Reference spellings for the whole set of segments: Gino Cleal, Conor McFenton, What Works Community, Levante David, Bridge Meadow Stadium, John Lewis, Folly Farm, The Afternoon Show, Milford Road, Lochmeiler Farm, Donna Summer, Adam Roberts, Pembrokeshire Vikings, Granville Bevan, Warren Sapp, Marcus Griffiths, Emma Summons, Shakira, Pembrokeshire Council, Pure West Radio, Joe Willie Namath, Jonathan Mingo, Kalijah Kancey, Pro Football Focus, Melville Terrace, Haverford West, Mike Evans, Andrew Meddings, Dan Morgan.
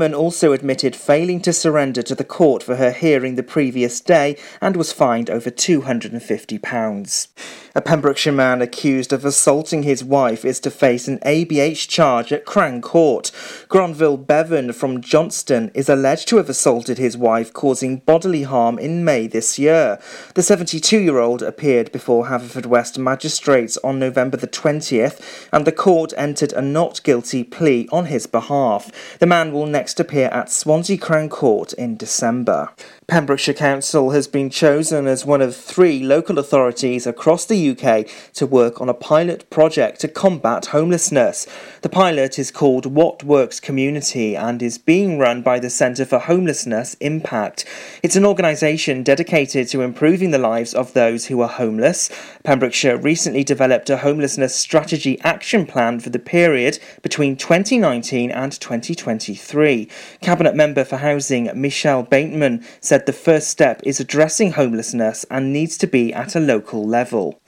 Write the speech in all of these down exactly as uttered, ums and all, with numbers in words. Woman also admitted failing to surrender to the court for her hearing the previous day and was fined over two hundred fifty pounds. A Pembrokeshire man accused of assaulting his wife is to face an A B H charge at Crown Court. Granville Bevan from Johnston is alleged to have assaulted his wife, causing bodily harm in May this year. The seventy-two-year-old appeared before Haverford West magistrates on November the twentieth, and the court entered a not guilty plea on his behalf. The man will next appear at Swansea Crown Court in December. Pembrokeshire Council has been chosen as one of three local authorities across the U K to work on a pilot project to combat homelessness. The pilot is called What Works Community and is being run by the Centre for Homelessness Impact. It's an organisation dedicated to improving the lives of those who are homeless. Pembrokeshire recently developed a homelessness strategy action plan for the period between twenty nineteen and twenty twenty-three. Cabinet Member for Housing Michelle Bateman said the first step is addressing homelessness and needs to be at a local level.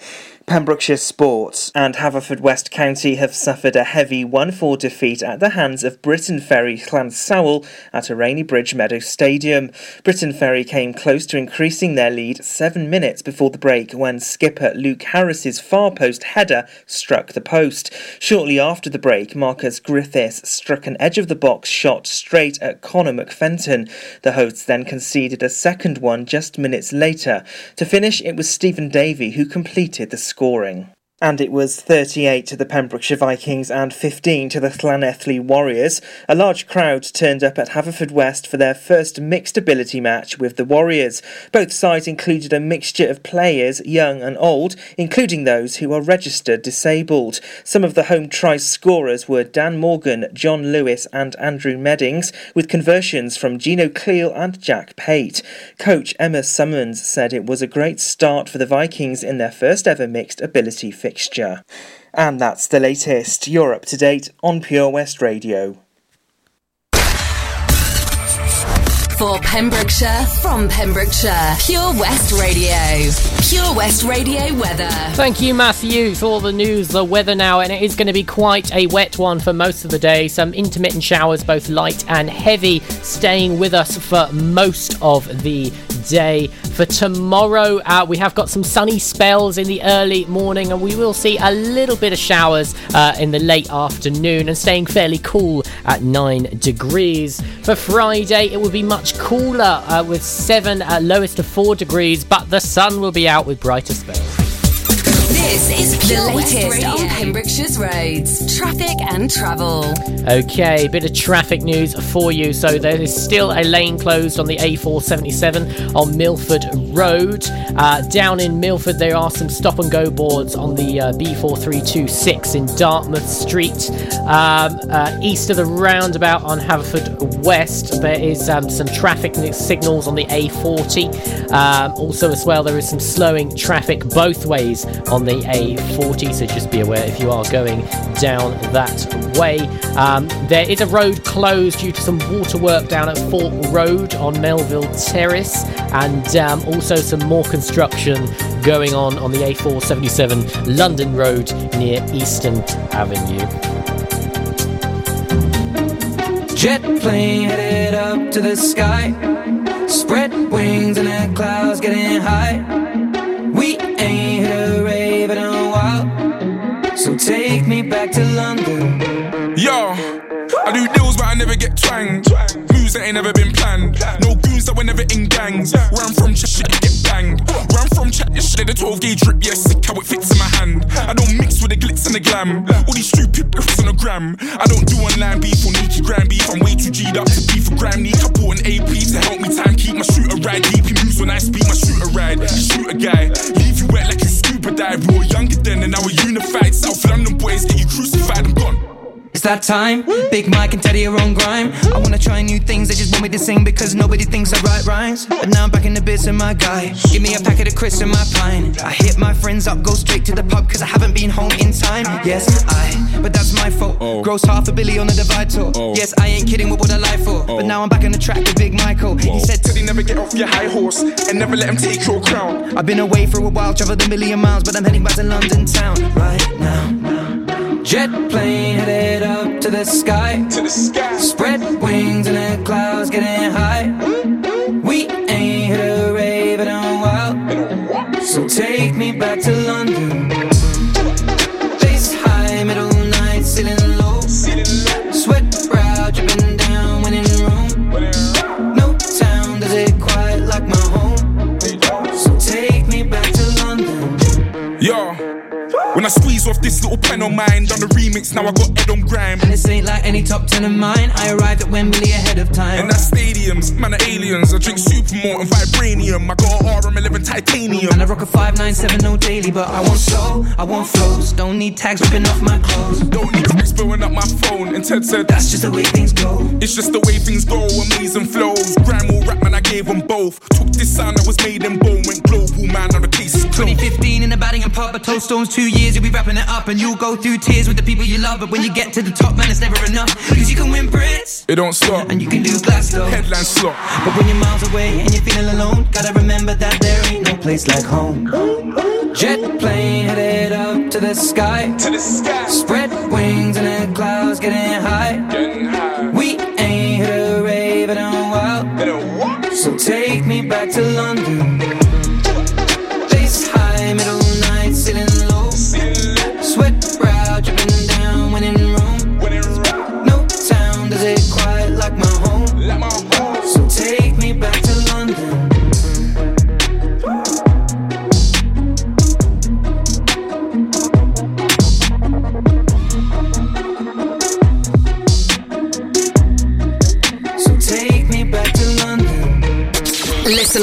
Pembrokeshire Sports and Haverford West County have suffered a heavy one four defeat at the hands of Briton Ferry Llansawel at a rainy Bridge Meadow Stadium. Briton Ferry came close to increasing their lead seven minutes before the break when skipper Luke Harris's far post header struck the post. Shortly after the break, Marcus Griffiths struck an edge of the box shot straight at Conor McFenton. The hosts then conceded a second one just minutes later. To finish, it was Stephen Davey who completed the score. Scoring. And it was thirty-eight to the Pembrokeshire Vikings and fifteen to the Llanelli Warriors. A large crowd turned up at Haverford West for their first mixed ability match with the Warriors. Both sides included a mixture of players, young and old, including those who are registered disabled. Some of the home try scorers were Dan Morgan, John Lewis and Andrew Meddings, with conversions from Gino Cleal and Jack Pate. Coach Emma Summons said it was a great start for the Vikings in their first ever mixed ability fit. Mixture. And that's the latest. You're up to date on Pure West Radio. For Pembrokeshire, from Pembrokeshire, Pure West Radio. Pure West Radio weather. Thank you, Matthew. For all the news, the weather now, and it is going to be quite a wet one for most of the day. Some intermittent showers, both light and heavy, staying with us for most of the day. For tomorrow, uh, we have got some sunny spells in the early morning, and we will see a little bit of showers uh, in the late afternoon, and staying fairly cool at nine degrees. For Friday, it will be much cooler uh, with seven at lowest of four degrees, but the sun will be out with brighter spells. This is Pure the latest on Pembrokeshire's roads, traffic and travel. Okay, bit of traffic news for you. So there is still a lane closed on the A four seventy-seven on Milford Road. Uh, down in Milford, there are some stop-and-go boards on the uh, B four three two six in Dartmouth Street. Um, uh, east of the roundabout on Haverford West, there is um, some traffic signals on the A forty. Um, also as well, there is some slowing traffic both ways on the the A forty, so just be aware if you are going down that way. Um, there is a road closed due to some water work down at Fort Road on Melville Terrace, and um, also some more construction going on on the A four seventy-seven London Road near Eastern Avenue. Jet plane headed up to the sky, spread wings and the clouds getting high. We ain't hit a rave in a while, so take me back to London. Yo, I do deals but I never get twanged. Moves that ain't never been planned. No goons that were never in gangs. Where I'm from, shit, you get banged. Where I'm from, chat, this shit, the twelve gauge drip. Yeah, sick how it fits in my hand. I don't mix with the glitz and the glam. All these stupid riffs on the gram. I don't do online beef or Nikki Gram beef. I'm way too G'd up to beef for gram. Need I bought an A P to help me time keep my shooter right. Deep moves when I speak, my shooter ride. Shoot a guy, leave you wet like you scuba dive. We were younger then and now we're unified. South London boys, get you crucified, I'm gone. It's that time, Big Mike and Teddy are on grime. I wanna try new things, they just want me to sing because nobody thinks I write rhymes. But now I'm back in the biz and my guy. Give me a packet of crisps and my pine. I hit my friends up, go straight to the pub cause I haven't been home in time. Yes, I, but that's my fault. Oh. Gross half a billy on the divide tour. Oh. Yes, I ain't kidding with what I lie for. Oh. But now I'm back on the track with Big Michael. Whoa. He said, Teddy, never get off your high horse and never let him take your crown. I've been away for a while, traveled a million miles, but I'm heading back to London town right now. Jet plane headed up to the sky, to the sky. Spread wings and the clouds getting high. We ain't hit a rave in a while, so take me back to London. Face high, middle night, ceiling low. Sweat brow dripping down when in Rome. No town does it quite like my home, so take me back to London. Yo. When I squeeze off this little pen on mine, done the remix, now I got head on grime. And this ain't like any top ten of mine, I arrived at Wembley ahead of time. And that stadiums, man are aliens, I drink Supermort and Vibranium. I got an R M eleven titanium. And I rock a five nine seven oh daily, but I want soul, I want flows. Don't need tags ripping off my clothes. Don't need tricks blowing up my phone. And Ted said, that's just the way things go. It's just the way things go, amazing flows. Grime or rap, man, I gave them both. Took this sound that was made in bone, went global, man, now the case is closed. twenty fifteen in the Battingham pub, I told Stones two years. You'll be wrapping it up, and you'll go through tears with the people you love. But when you get to the top, man, it's never enough. Cause you can win Brits, it don't stop, and you can do Glasgow, headline slot. But when you're miles away and you're feeling alone, gotta remember that there ain't no place like home. Jet plane headed up to the sky, to the sky. Spread wings and the clouds getting high. Getting high. We ain't hit a rave in a while, so take me back to London. Face high, middle night, ceiling low. Sweat brow dripping down when in Rome. No town does it quite like my home, so take me back to London. So take me back to London. Listen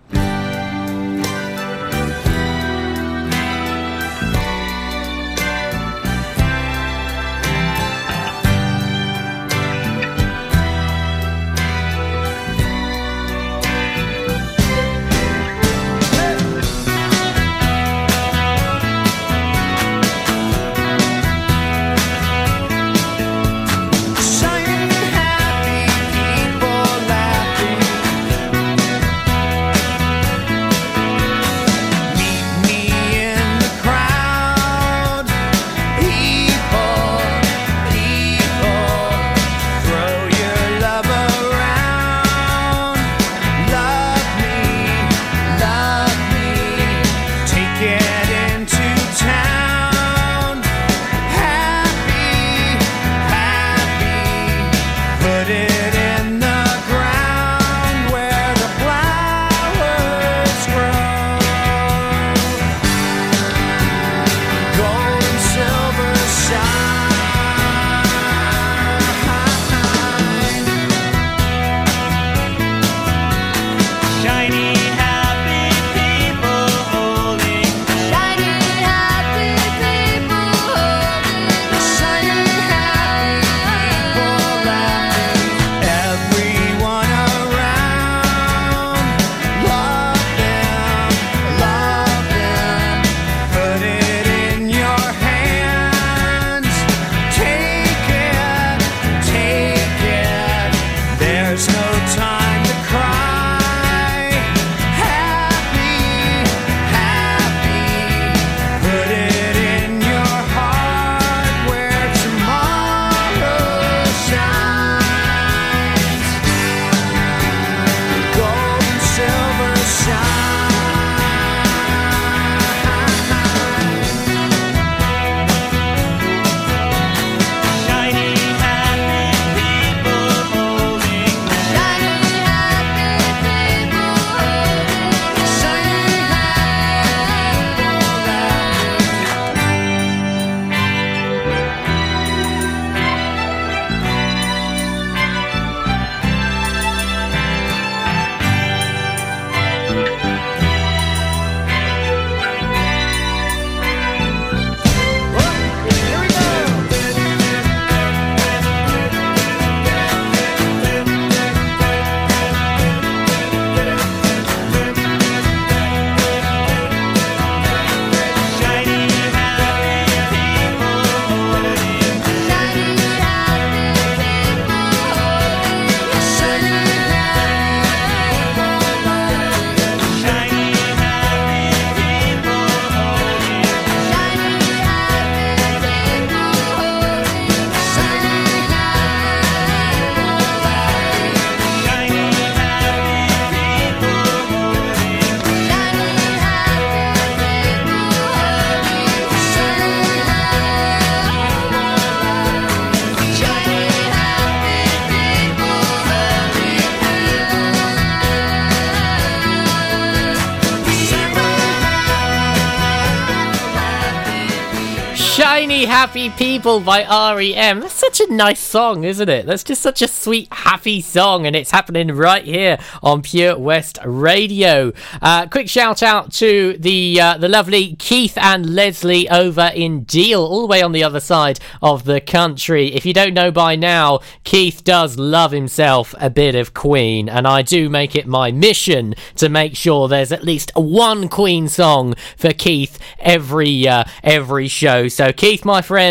Happy People by R E M. That's such a nice song, isn't it? That's just such a sweet, happy song, and it's happening right here on Pure West Radio. Uh, quick shout out to the uh, the lovely Keith and Leslie over in Deal, all the way on the other side of the country. If you don't know by now, Keith does love himself a bit of Queen, and I do make it my mission to make sure there's at least one Queen song for Keith every uh, every show. So Keith, my friend,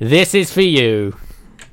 this is for you.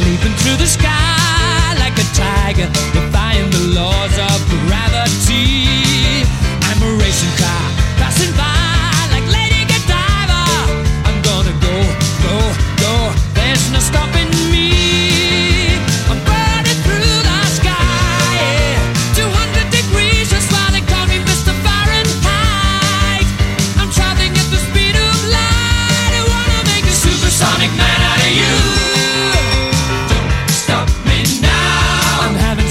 Leaping through the sky like a tiger, defying the laws of gravity. I'm a racing car passing by like Lady Godiva. I'm gonna go, go, go. There's no stopping me. I'm burning through the sky, yeah. two hundred degrees, that's why they call me Mister Fahrenheit. I'm traveling at the speed of light. I wanna make a supersonic man out of you.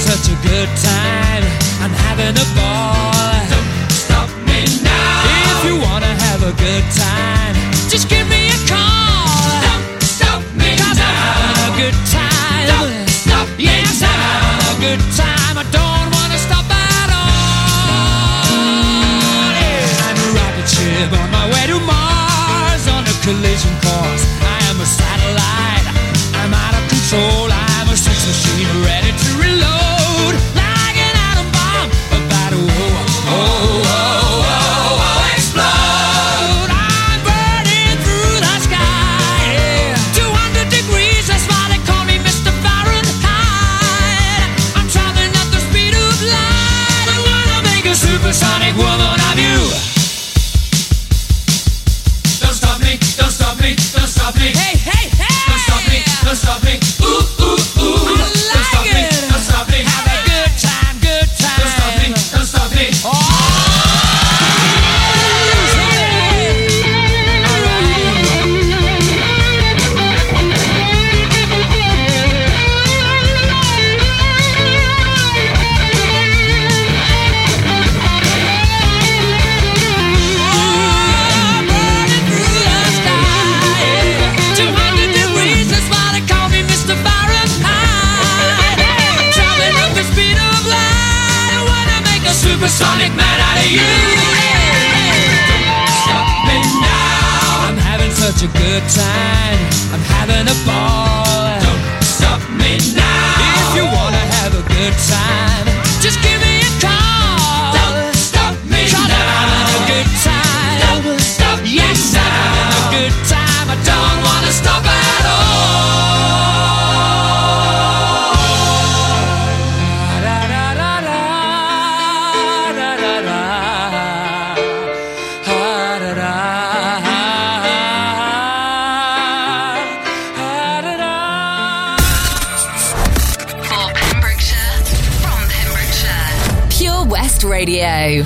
Such a good time, I'm having a ball. Don't stop me now. If you wanna have a good time, just give me a call. Don't stop me now. 'Cause I'm having a good time. Don't stop me now. Yes, I'm having a good time. I don't wanna stop at all. Yeah. I'm a rocket ship on my way to Mars, on a collision course. I am a satellite. I'm out of control. I'm a sex machine ready to reload. Sonic woman of you. Don't stop me, don't stop me, don't stop me. Hey, hey, hey. Don't stop me, don't stop me. Ooh, ooh, ooh. I like don't stop it. Me, don't stop me. Have a good time, good time. Don't stop me, don't stop me. Oh. Supersonic man out of you. Don't stop me now. I'm having such a good time. I'm having a ball. Don't stop me now. If you wanna have a good time, just give me a call. Don't stop me now. 'Cause I'm having a good time. Don't stop me now. Yes, I'm having a good time. I don't wanna stop at all. Radio.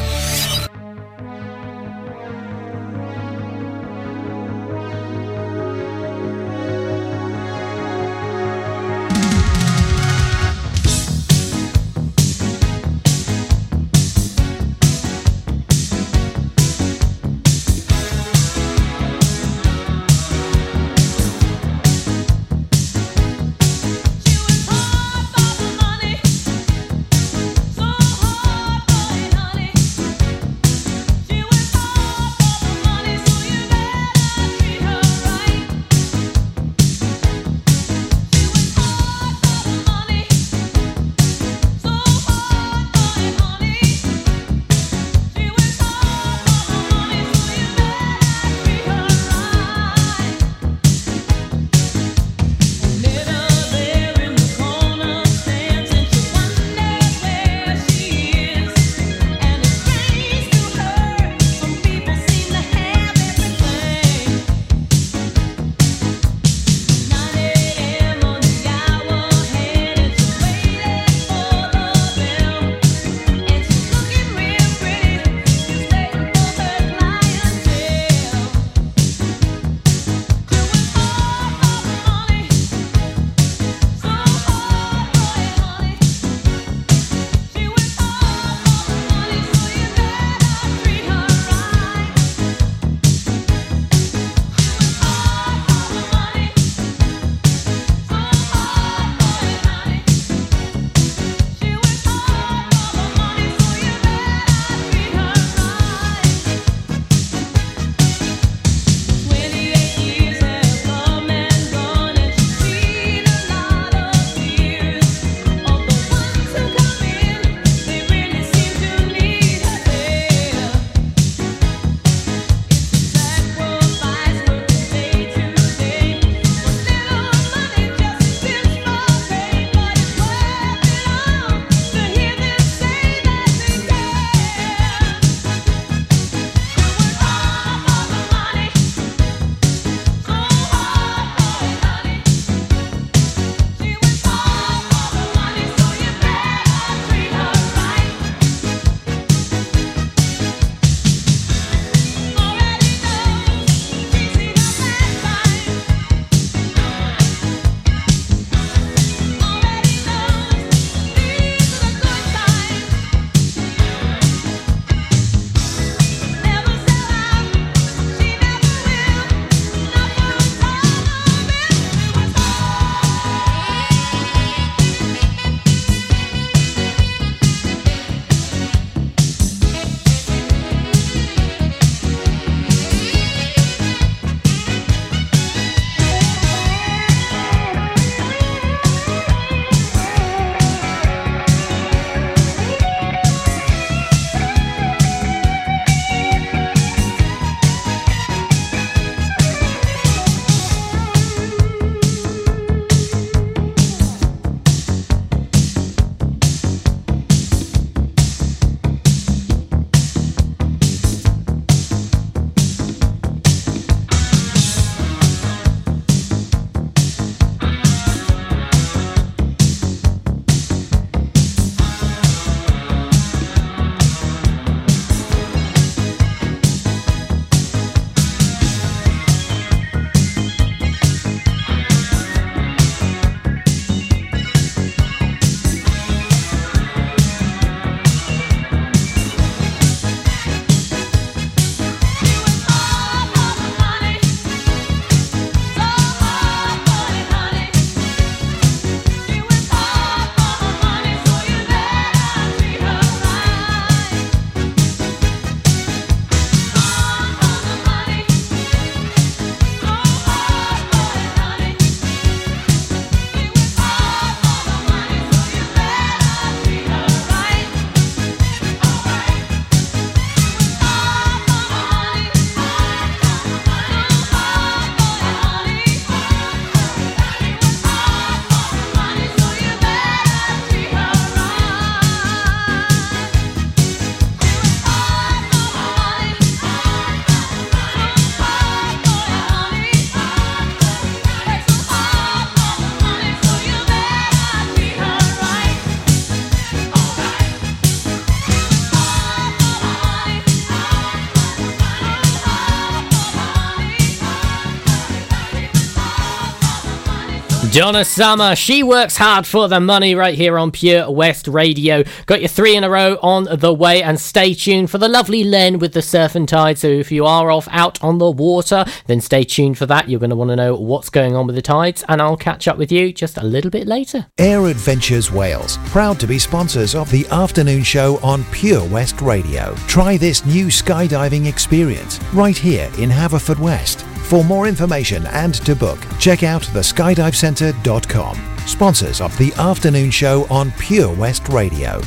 Donna Summer, she works hard for the money right here on Pure West Radio. Got your three in a row on the way, and stay tuned for the lovely Len with the Surf and Tide. So if you are off out on the water, then stay tuned for that. You're going to want to know what's going on with the tides, and I'll catch up with you just a little bit later. Air Adventures Wales, proud to be sponsors of The Afternoon Show on Pure West Radio. Try this new skydiving experience right here in Haverford West. For more information and to book, check out the skydive centre dot com. Sponsors of The Afternoon Show on Pure West Radio.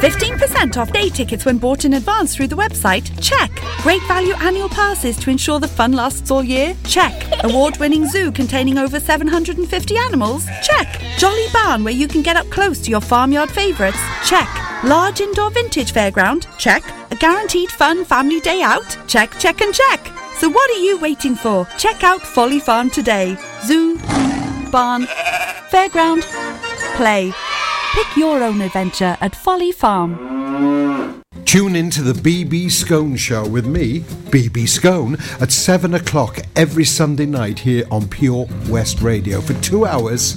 fifteen percent off day tickets when bought in advance through the website? Check. Great value annual passes to ensure the fun lasts all year? Check. Award-winning zoo containing over seven hundred fifty animals? Check. Jolly barn where you can get up close to your farmyard favourites? Check. Large indoor vintage fairground? Check. A guaranteed fun family day out? Check, check and check. So what are you waiting for? Check out Folly Farm today. Zoo, barn, fairground, play. Pick your own adventure at Folly Farm. Tune in to the B B Scone Show with me, B B Scone, at seven o'clock every Sunday night here on Pure West Radio for two hours,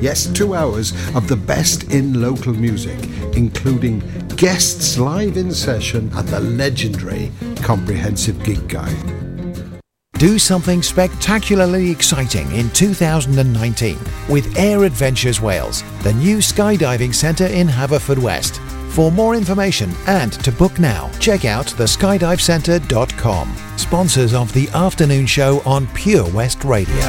yes, two hours of the best in local music, including guests live in session and the legendary Comprehensive Gig Guide. Do something spectacularly exciting in two thousand nineteen with Air Adventures Wales, the new skydiving centre in Haverfordwest. For more information and to book now, check out the skydive centre dot com. Sponsors of The Afternoon Show on Pure West Radio.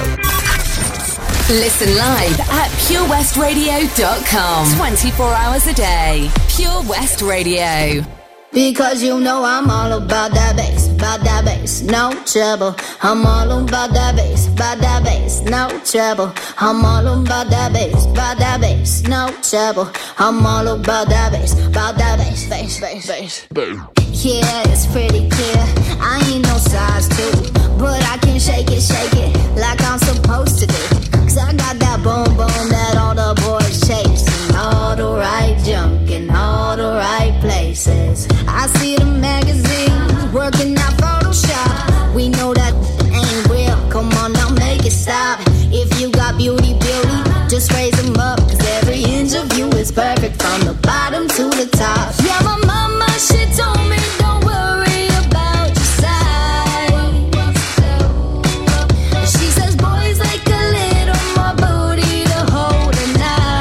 Listen live at pure west radio dot com. twenty-four hours a day. Pure West Radio. Because you know I'm all about that bass, about that bass, no trouble. I'm all about that bass, about that bass, no trouble. I'm all about that bass, about that bass, no trouble. I'm all about that bass, about that bass, bass, bass, bass. Yeah, it's pretty clear, I ain't no size two, but I can shake it, shake it, like I'm supposed to do. Cause I got that boom, boom, that all the boys chase, and all the right junk, and all the right places. I see the magazines working out Photoshop. We know that ain't real. Come on now, make it stop. If you got beauty, beauty, just raise them up. Cause every inch of you is perfect from the bottom to the top. Yeah, my mama, she told me don't worry about your size. She says boys like a little more booty to hold a knife.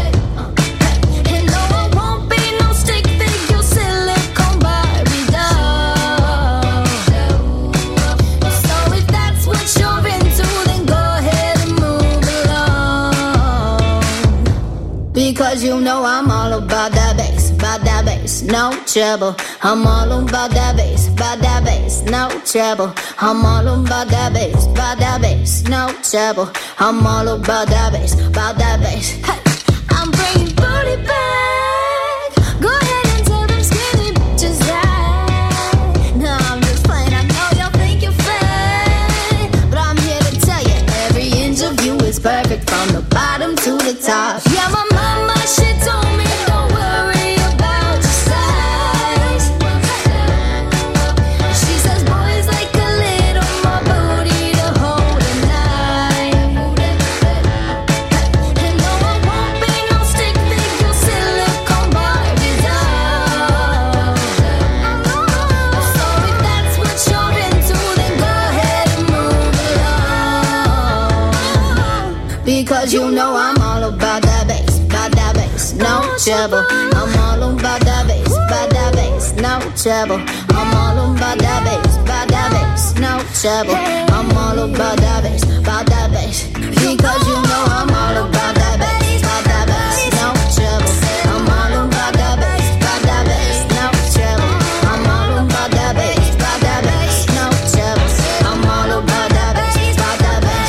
And no, I won't be no stick figure silicone Barbie doll. So if that's what you're into, then go ahead and move along. Because you know I'm all about that bass, about that bass, no trouble. I'm all about that bass, about that bass, no trouble. I'm all about that bass, about that bass, no trouble. I'm all about that bass, about that bass. Hey, I'm bringing booty back. Go ahead and tell them skinny bitches that. No, I'm just playing. I know y'all think you're fat, but I'm here to tell you every inch of you is perfect from the bottom to the top. Yeah, my mama, she told me don't worry. Because you know I'm all about that bass, about that bass, no trouble. I'm all about that bass, about that bass, no trouble. I'm all about that bass, about that bass, no trouble. I'm all about that bass, about that bass. Because you know I'm all about that bass, about that bass, no trouble. I'm all about that bass, about that bass, no trouble. I'm all about that bass, about that bass, no trouble. I'm all about that bass, about that bass.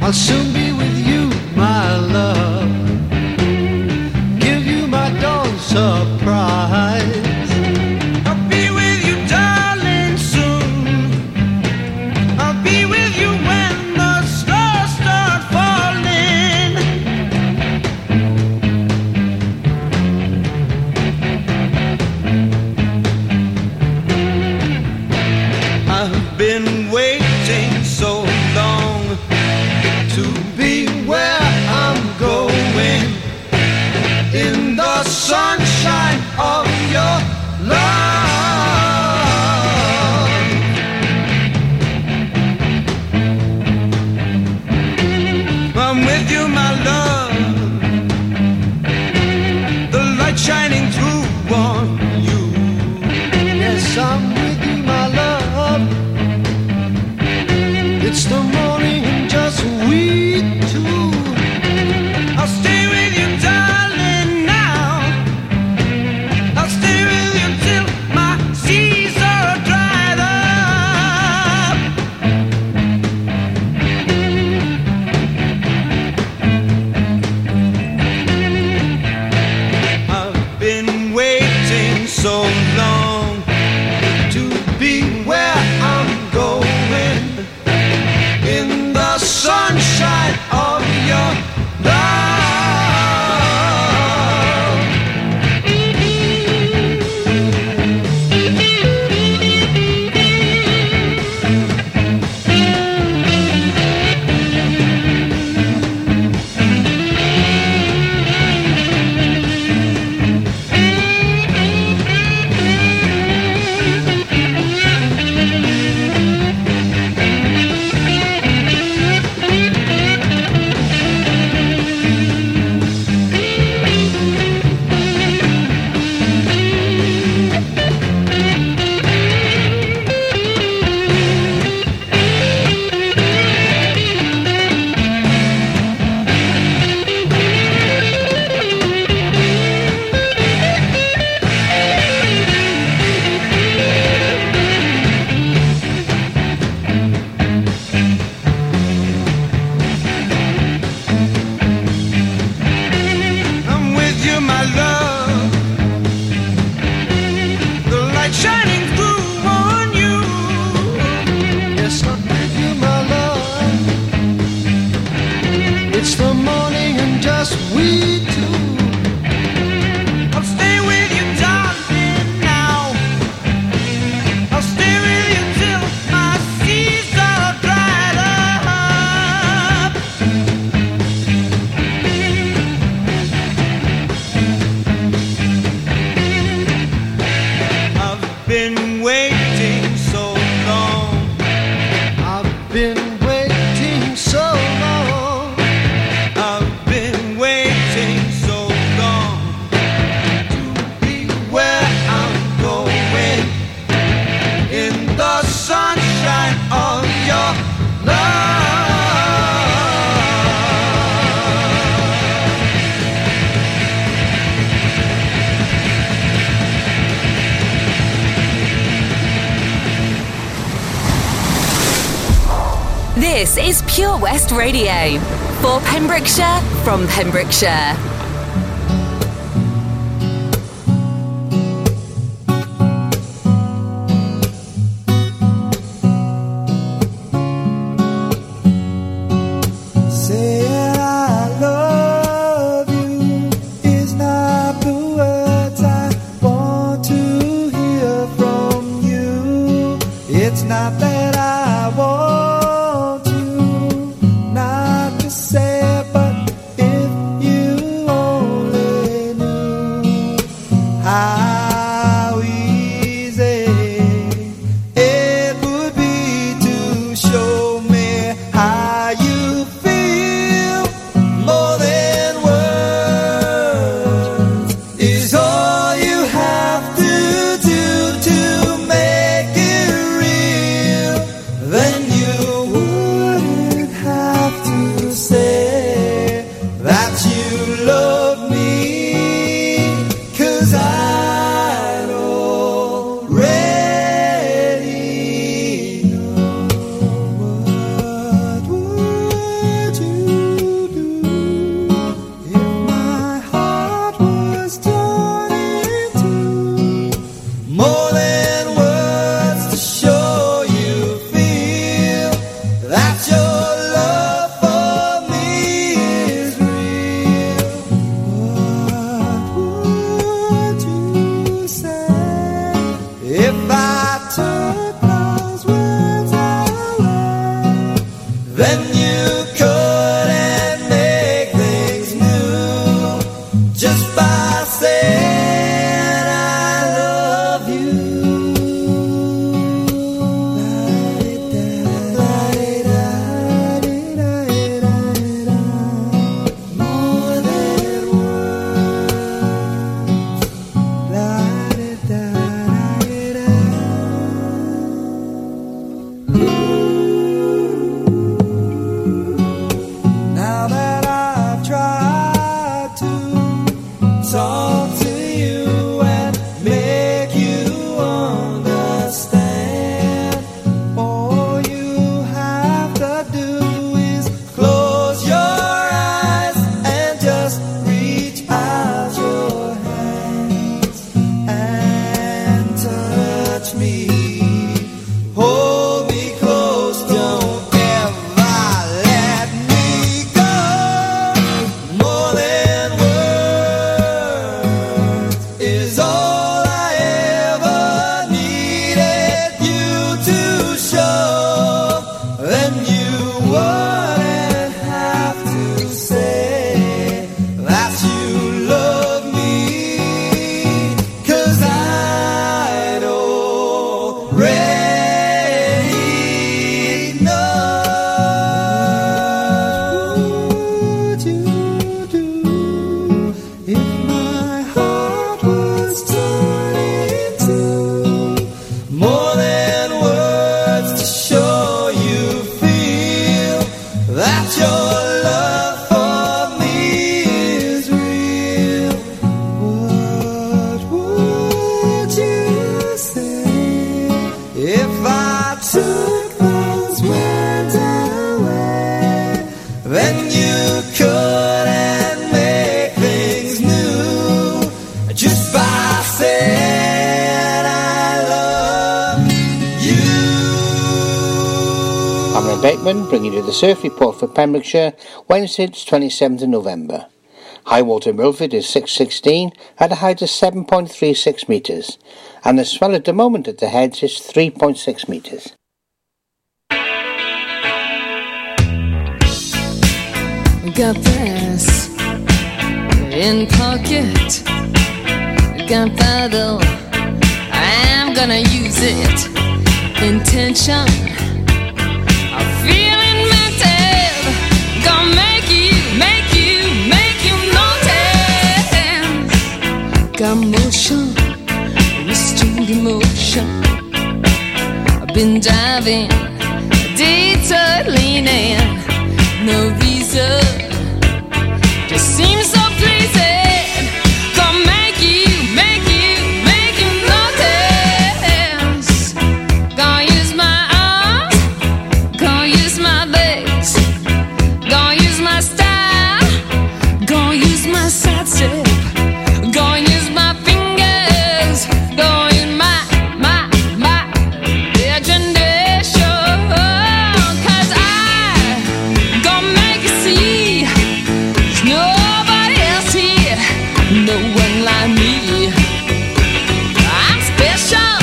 I'll soon be with you, my love. Give you my dawn surprise. I'll be with you, darling, soon. I'll be with you when the stars start falling. I've been waiting so long to be where I'm going, in the sunshine of your love. I'm with you, my love, the light shining through on you. Yes, I'm with you, my love. It's the morning, just we two. I'll stay with you, darling, now. I'll stay with you till my seas are dried up. I've been waiting so long to be where I'm going, in the sunshine of your love. I'm with you, my love, the light shining through on you. Yes, I'm with you, my love. It's the morning and just we two. I'll stay with you, darling, now. I'll stay with you till my seas are dried up. I've been waiting so long. I've been waiting so long. I've been waiting so long to be where I'm going, in the sunshine of your love. This is Pure West Radio. For Pembrokeshire, from Pembrokeshire. Saying I love you is not the words I want to hear from you. It's not that I want you not to say it, but if you only knew how easy it would be to show me how you feel more than words. Then you couldn't make things new just by saying I love you. More than words. Now that I've tried to talk to you and make you understand, all you have to do is close your eyes and just reach out your hands and touch me. Hold me close, don't ever let me go. More than words is all I ever needed you to show. Then you wouldn't have to say that you love me, 'cause I'd already know. What would you do if my heart was torn in two? More than words to show you feel that your love for me is real. What would you say if I took those words away? Then you couldn't make things new just by saying I love you. I'm Ray Beckman, bringing you the surf report for Pembrokeshire, Wednesday, twenty-seventh of November. High water in Milford is six sixteen at a height of seven point three six metres, and the swell at the moment at the heads is three point six metres. Got this in pocket, gunpowder, I'm gonna use it. Intention, I'm feeling mental, gonna make you, make you, make you notice. Got motion, restrained emotion, I've been diving, detour leaning, no reason. Just seems so pleasing. Gonna make you, make you, make you notice. Gonna use my arms, gonna use my legs, gonna use my style, gonna use my side step, gonna use my fingers, gonna use my, my, my imagination. 'Cause I gonna make you see nobody else here, no one like me. I'm special,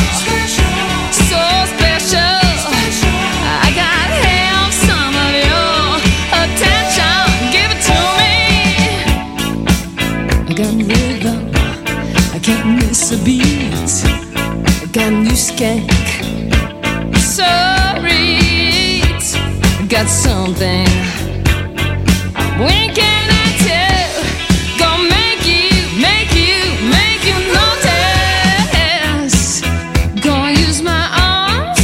so special. I gotta have some of your attention. Give it to me. I got rhythm, I can't miss a beat. I got new skank, sorry. I got something. When can I tell? Gonna make you, make you, make you notice. Gonna use my arms,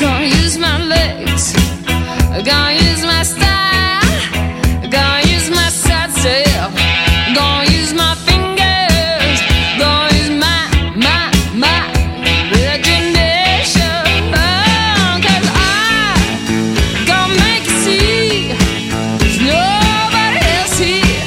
gonna use my legs, gonna use my style, gonna use my side step, gonna use my fingers, gonna use my, my, my imagination. 'Cause I gonna make you see there's nobody else here,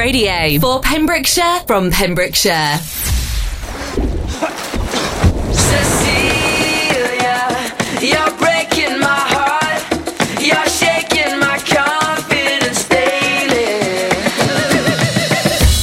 Radio. For Pembrokeshire, from Pembrokeshire. Cecilia, you're breaking my heart. You're shaking my confidence daily.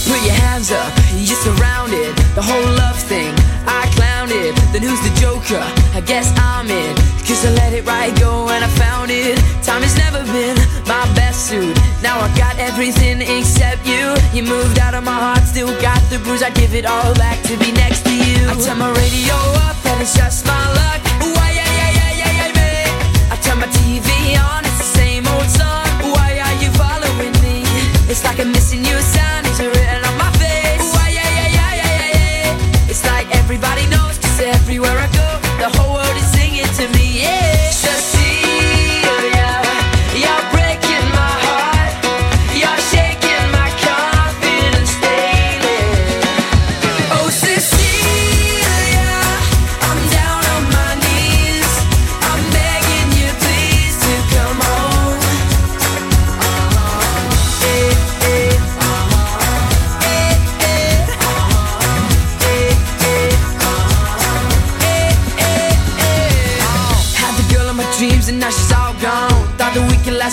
Put your hands up, you're surrounded. The whole love thing, I clowned it. Then who's the joker? I guess I'm in. Cause I let it right go and I found it. Time has never been my best suit. Now I got everything except you. You moved out of my heart, still got the bruise. I give it all back to be next to you. I turn my radio up and it's just my luck. Why, yeah, yeah, yeah, yeah, yeah, yeah. I turn my T V on, it's the same old song. Why are you following me? It's like I'm missing you, sign is written on my face. Why, yeah, yeah, yeah, yeah, yeah, yeah. It's like everybody knows, cause everywhere I go, the whole world is singing to me, yeah.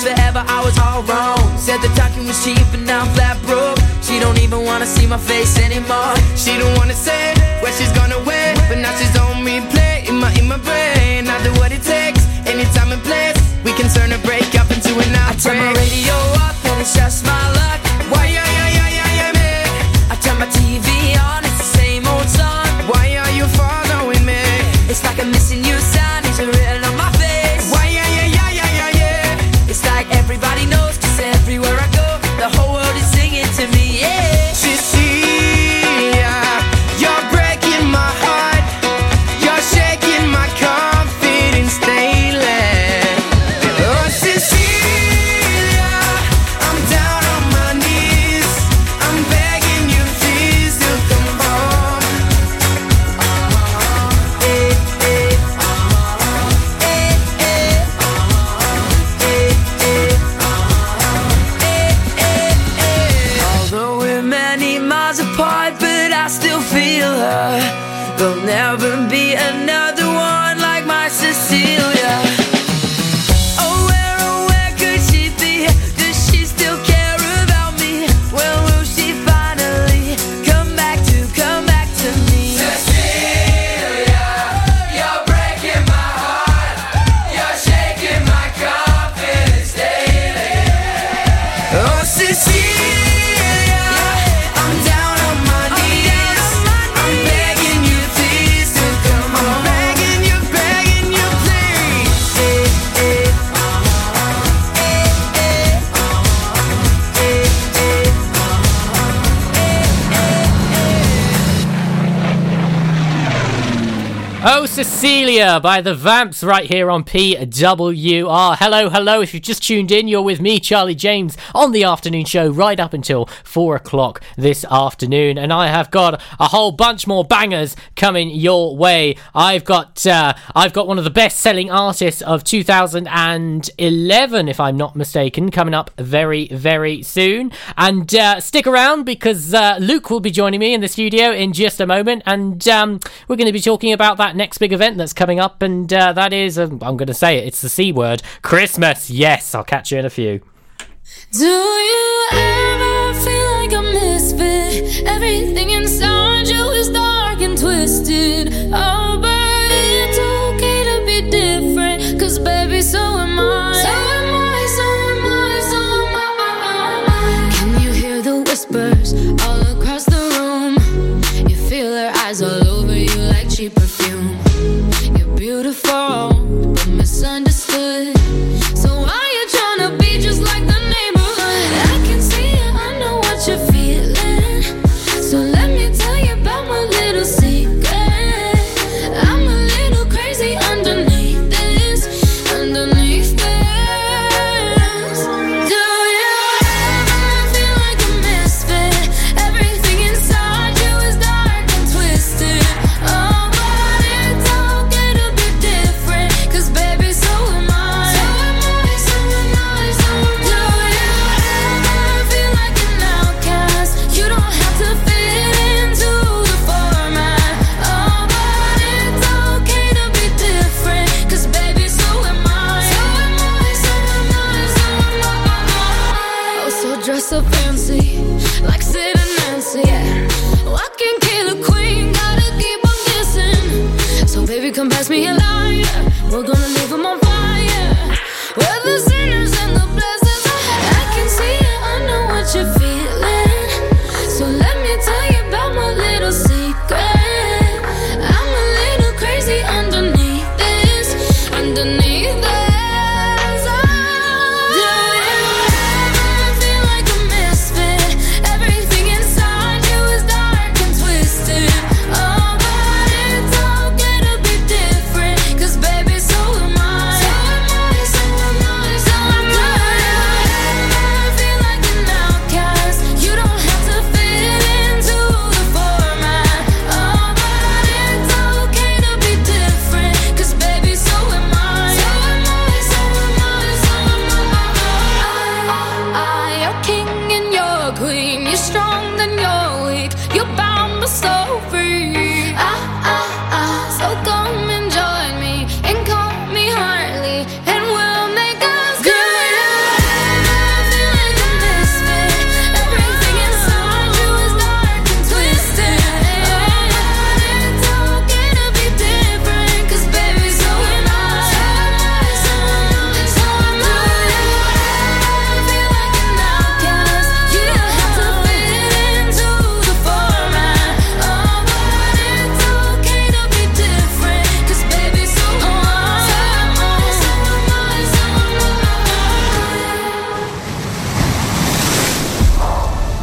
Forever, I was all wrong. Said the talking was cheap, but now I'm flat broke. She don't even wanna see my face anymore. She don't wanna say where she's gonna win, but now she's on replay in my in my brain. I do what it takes, any time and place. We can turn a break up into an outbreak. I turn my radio up and it's just my luck. Why, yeah, yeah, yeah, yeah, yeah, man. I turn my T V on, it's the same old song. Why are you following me? It's like I'm missing you, sign is written on my face. Everybody knows, cause everywhere I go, the whole world is singing to me, yeah. Cecilia, you're breaking my heart. You're shaking my confidence daily. Oh, Cecilia, I'm down on my knees. I'm begging you, please, to come home. Oh, eh, eh. Oh, eh, eh. Oh, eh, eh. There'll never be another one like my Cecilia. Oh where, oh where could she be? Does she still care about me? When will she finally come back to, come back to me? Cecilia, you're breaking my heart. You're shaking my confidence daily. Oh Cecilia, Oh Cecilia by the Vamps right here on P W R. Hello, hello. If you've just tuned in, you're with me, Charlie James, on the afternoon show right up until four o'clock this afternoon. And I have got a whole bunch more bangers coming your way. I've got uh, I've got one of the best-selling artists of two thousand eleven, if I'm not mistaken, coming up very, very soon. And uh, stick around because uh, Luke will be joining me in the studio in just a moment. And um, we're going to be talking about that next big event that's coming up, and uh, that is um, I'm going to say it it's the C word, Christmas. Yes, I'll catch you in a few. Do you ever feel like a misfit? Everything inside you is dark and twisted. Oh but it's okay to be different, cause baby so am I. So am I, so am I, so am I. Can you hear the whispers all across the room? You feel their eyes all over you like cheap perfume. You're beautiful, but misunderstood. So why you tryna be just like the neighborhood? I can see it, I know what you're feeling. So let me tell you about my little secret. I'm a little crazy underneath this, underneath this. Do you ever feel like a misfit? Everything inside you is dark and twisted. pass me a lighter. We're gonna leave them on fire. We're the sinners and the blessings. I can see it, I know what you're feeling. So let me tell you about my little secret. I'm a little crazy underneath this, underneath this.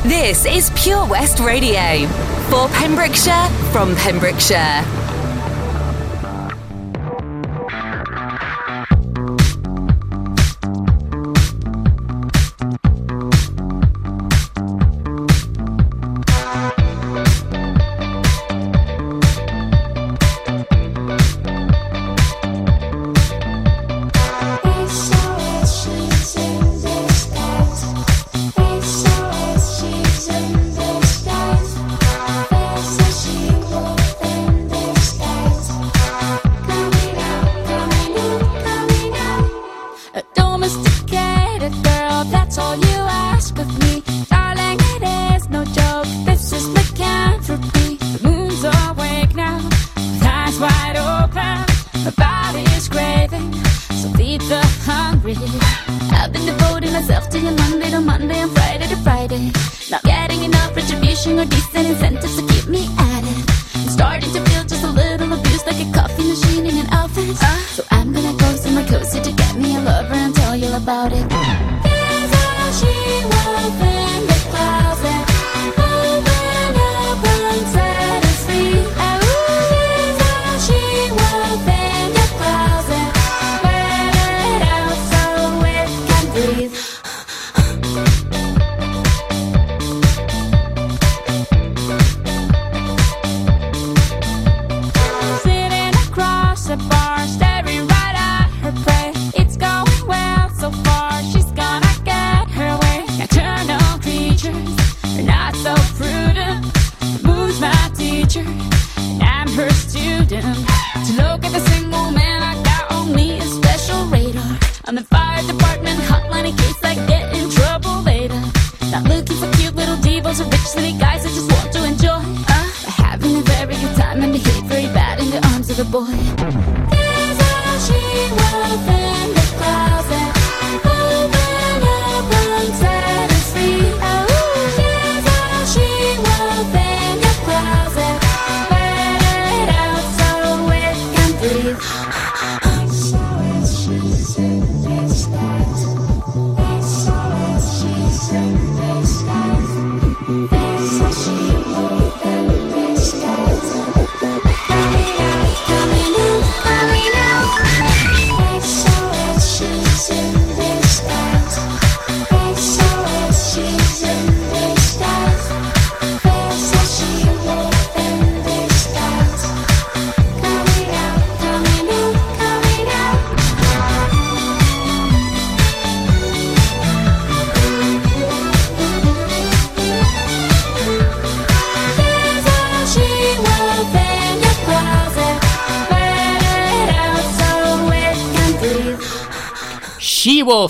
This is Pure West Radio, for Pembrokeshire, from Pembrokeshire.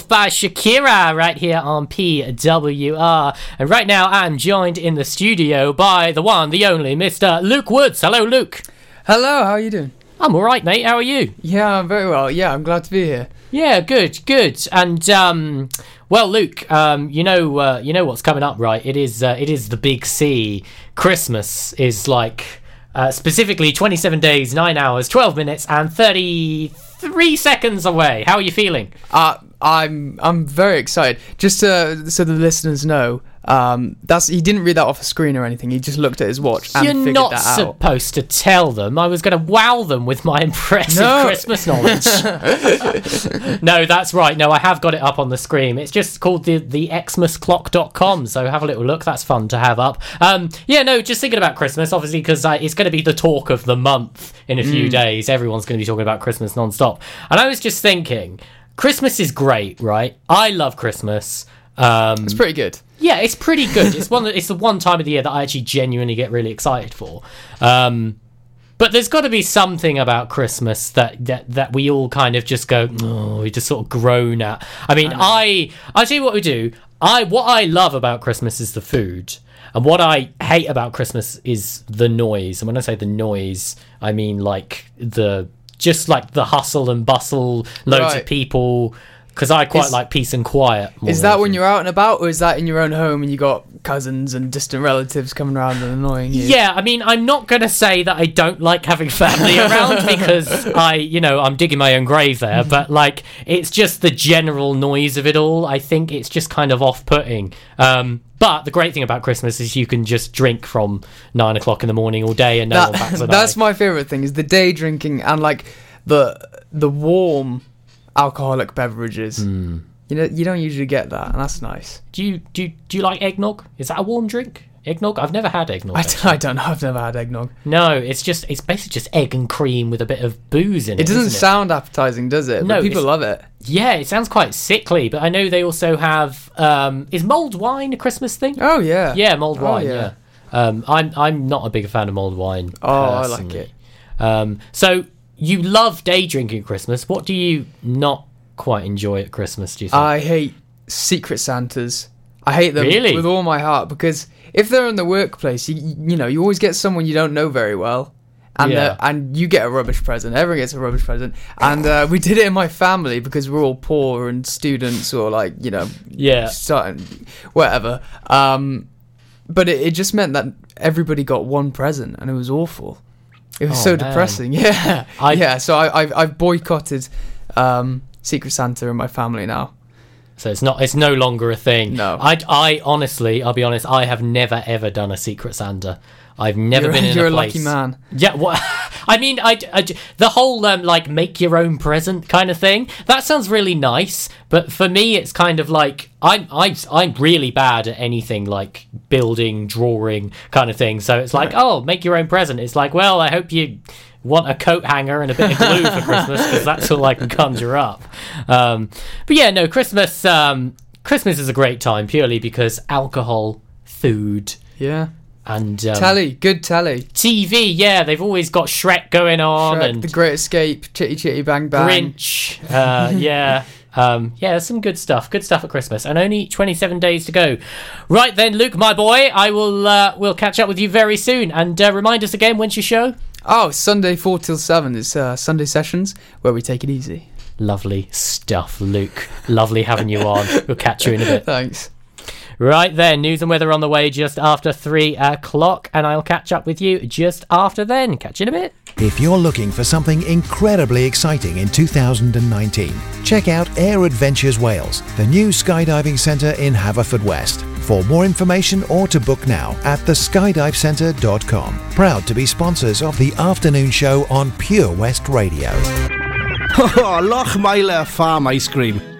By Shakira right here on P W R, and right now I'm joined in the studio by the one, the only Mister Luke Woods. Hello, Luke. Hello, how are you doing? I'm all right, mate. How are you? Yeah, I'm very well. Yeah, I'm glad to be here. Yeah, good, good. And um, well, Luke, um, you know, uh, you know what's coming up, right? It is, uh, it is the big C. Christmas is like uh, specifically twenty-seven days, nine hours, twelve minutes, and thirty-three seconds away. How are you feeling? Uh I'm, I'm very excited. Just uh, so the listeners know. Um, that's he didn't read that off a screen or anything. He just looked at his watch and You're figured that out. You're not supposed to tell them. I was going to wow them with my impressive no. Christmas knowledge. No, that's right. No, I have got it up on the screen. It's just called the, the xmas clock dot com. So have a little look. That's fun to have up. Um, yeah, no, just thinking about Christmas, obviously, because uh, it's going to be the talk of the month in a few mm. days. Everyone's going to be talking about Christmas non-stop. And I was just thinking, Christmas is great, right? I love Christmas. Um, it's pretty good. Yeah, it's pretty good. It's one. It's the one time of the year that I actually genuinely get really excited for. Um, but there's got to be something about Christmas that, that that we all kind of just go, oh, we just sort of groan at. I mean, I, I, I tell you what we do. I what I love about Christmas is the food, and what I hate about Christmas is the noise. And when I say the noise, I mean like the just like the hustle and bustle, loads right. of people. Because I quite is, like peace and quiet. Is that when you're out and about, or is that in your own home and you got cousins and distant relatives coming around and annoying you? Yeah, I mean, I'm not going to say that I don't like having family around because I, you know, I'm digging my own grave there. But like, it's just the general noise of it all. I think it's just kind of off-putting. Um, But the great thing about Christmas is you can just drink from nine o'clock in the morning all day and no that, one bats an eye. That's my favourite thing is the day drinking and like the the warm alcoholic beverages. Mm. You know, you don't usually get that, and that's nice. Do you do you, do you like eggnog? Is that a warm drink? Eggnog? I've never had eggnog. I, d- I don't know. I've never had eggnog. No, it's just it's basically just egg and cream with a bit of booze in it. It doesn't sound it? appetizing, does it? No, but people love it. Yeah, it sounds quite sickly. But I know they also have um, is mulled wine a Christmas thing? Oh yeah, yeah, mulled oh, wine. Yeah, yeah. Um, I'm I'm not a big fan of mulled wine. Oh, personally. I like it. Um, so. You love day drinking at Christmas. What do you not quite enjoy at Christmas, do you think? I hate secret Santas. I hate them really? with all my heart because if they're in the workplace, you, you know, you always get someone you don't know very well and yeah. and you get a rubbish present. Everyone gets a rubbish present. And uh, we did it in my family because we're all poor and students or like, you know, yeah, starting, whatever. Um, but it, it just meant that everybody got one present and it was awful. It was oh, so man. depressing, yeah. I, yeah, so I, I've, I've boycotted um, Secret Santa in my family now. So it's not, it's no longer a thing. No. I, I honestly, I'll be honest, I have never, ever done a Secret Santa. I've never you're, been in a place. You're a lucky man. Yeah, well, I mean, I, I, the whole, um, like, make your own present kind of thing, that sounds really nice, but for me, it's kind of like, I'm, I'm, I'm really bad at anything like building, drawing kind of thing, so it's like, right. oh, make your own present. It's like, well, I hope you want a coat hanger and a bit of glue for Christmas, because that's all I can conjure up. Um, but yeah, no, Christmas, um, Christmas is a great time, purely because alcohol, food. Yeah. And um, telly, good telly. T V, yeah, they've always got Shrek going on. Shrek, and The Great Escape, Chitty Chitty Bang Bang. Grinch, uh, yeah. Um, yeah, there's some good stuff. Good stuff at Christmas. And only twenty-seven days to go. Right then, Luke, my boy, I will uh, we'll catch up with you very soon. And uh, remind us again, when's your show? Oh, Sunday four till seven. It's uh, Sunday Sessions, where we take it easy. Lovely stuff, Luke. Lovely having you on. We'll catch you in a bit. Thanks. Right then, news and weather on the way just after three o'clock, and I'll catch up with you just after then. Catch you in a bit. If you're looking for something incredibly exciting in two thousand nineteen, check out Air Adventures Wales, the new skydiving centre in Haverford West. For more information or to book now at the skydive centre dot com. Proud to be sponsors of The Afternoon Show on Pure West Radio. Oh, Lochmeiler Farm Ice Cream.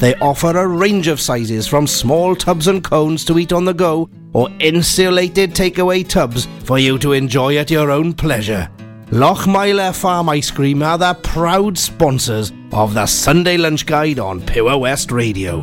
They offer a range of sizes from small tubs and cones to eat on the go or insulated takeaway tubs for you to enjoy at your own pleasure. Lochmeiler Farm Ice Cream are the proud sponsors of the Sunday Lunch Guide on Pure West Radio.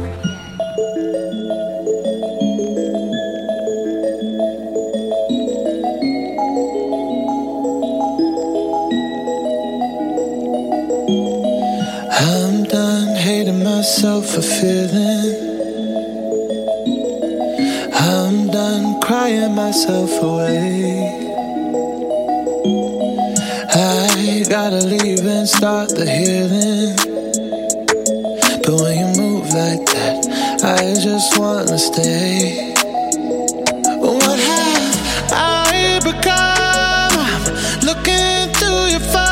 Myself for feeling I'm done crying myself away. I gotta leave and start the healing. But when you move like that, I just wanna stay. What have I become? I'm looking through your phone.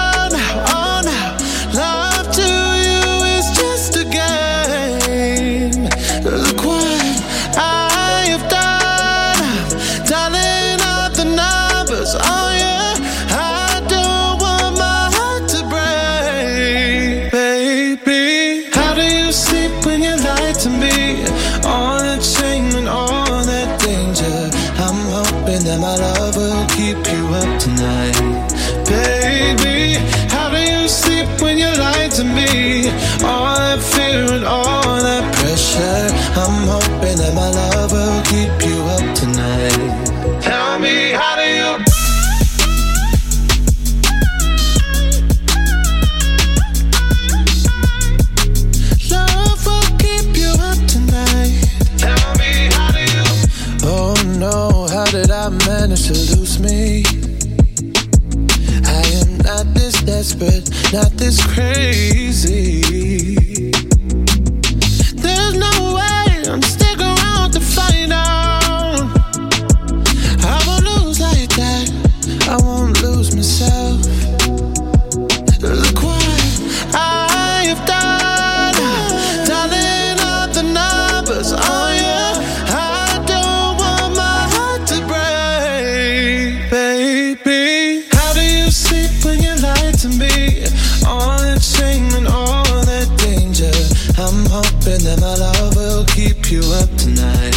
Not this crazy. There's no way I'm sticking around to find out. I won't lose like that. I won't lose myself. Look what I have done, dialing up the numbers on you. I don't want my heart to break, baby. How do you sleep when you lie to me? All that shame and all that danger. I'm hoping that my love will keep you up tonight.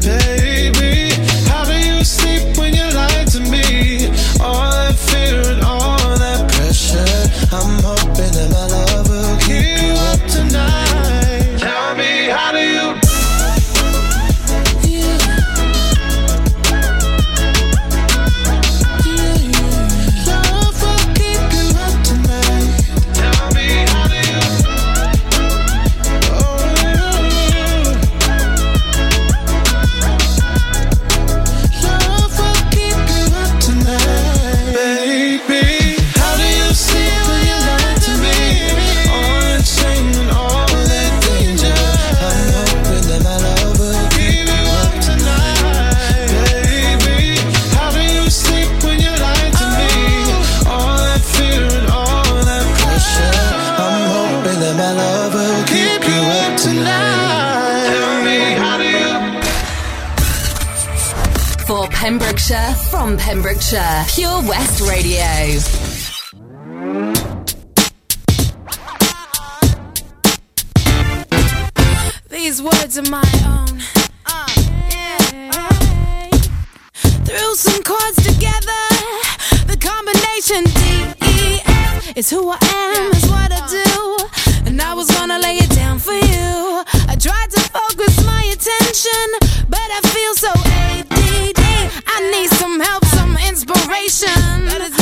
Baby, how do you sleep when you lie to me? All that fear and all that pressure. I'm hoping that my love will keep you up tonight. Tell me, how do you... Pembrokeshire, from Pembrokeshire, Pure West Radio. I love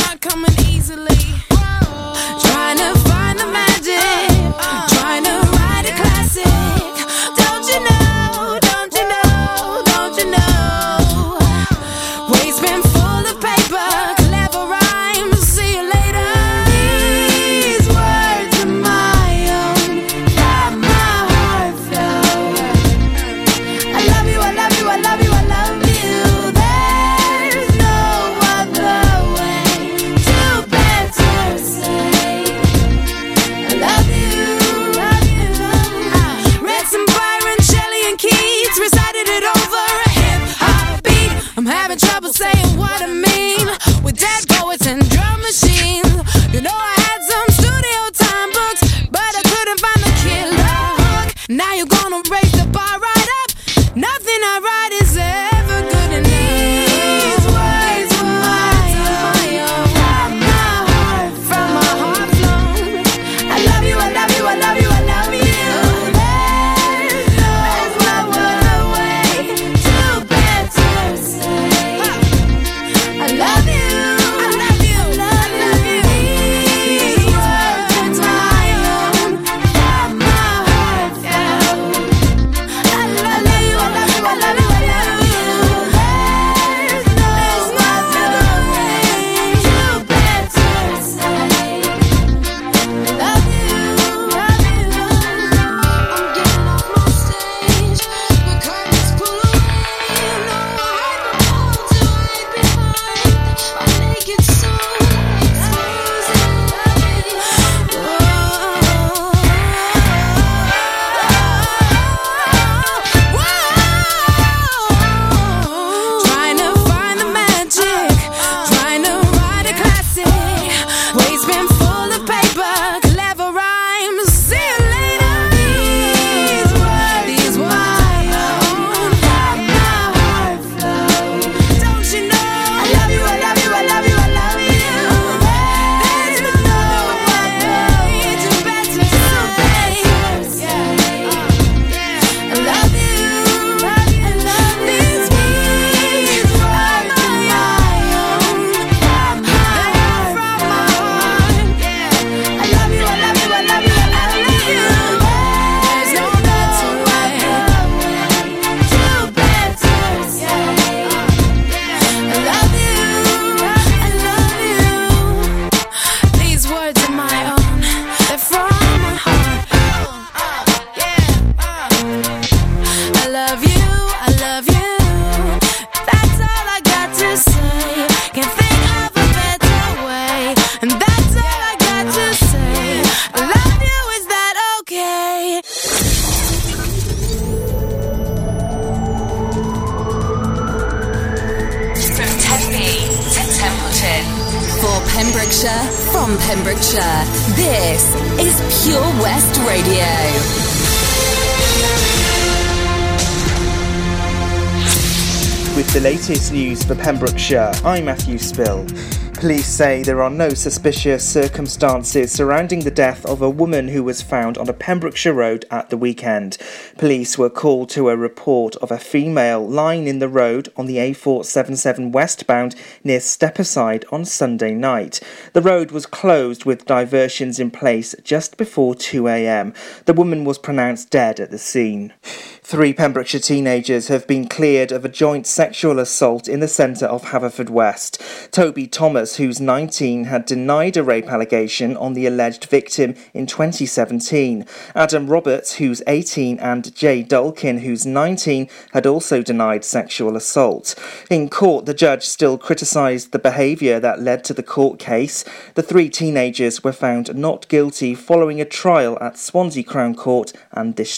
you. Now you're gonna raise the bar right up. Nothing I write is ever good enough. These words were my own. Got my heart from my heart flown. I love you, I love you, I love you, I love you. There's no other way to better say I love you, I love you, I love you. These words were my own. Got my heart flown. I love you, I love you, I love you, I love you. There's no other way to better say I love you, love you, I'm getting off my stage. The curtains pull away. You know I hate the wall to hide behind. I make it so Trying to find the magic, trying to write a classic. Ways been full of paper, clever rhymes. See you later. These words, these words, my own. Got my heart flow. Don't you know? I love you, I love you, I love you, I love you. There's no other way to better say I love you, love you, love you. These words are my own. Got my heart from my heart. I love you, I love you, I love you, I love you. There's no better way to better say I love you, I love you. These words are my own. They're from my heart. I love you, I love you. That's all I got to say. Can't think of a better way. And that's all I got to say. I love you, is that okay? From Tempe to Templeton. For Pembrokeshire, from Pembrokeshire, this is Pure West Radio. With the latest news for Pembrokeshire, I'm Matthew Spill. Police say there are no suspicious circumstances surrounding the death of a woman who was found on a Pembrokeshire road at the weekend. Police were called to a report of a female lying in the road on the A four seventy-seven westbound near Stepaside on Sunday night. The road was closed with diversions in place just before two a.m. The woman was pronounced dead at the scene. Three Pembrokeshire teenagers have been cleared of a joint sexual assault in the centre of Haverford West. Toby Thomas, who's nineteen, had denied a rape allegation on the alleged victim in twenty seventeen. Adam Roberts, who's eighteen, and Jay Dulkin, who's nineteen, had also denied sexual assault. In court, the judge still criticised the behaviour that led to the court case. The three teenagers were found not guilty following a trial at Swansea Crown Court and this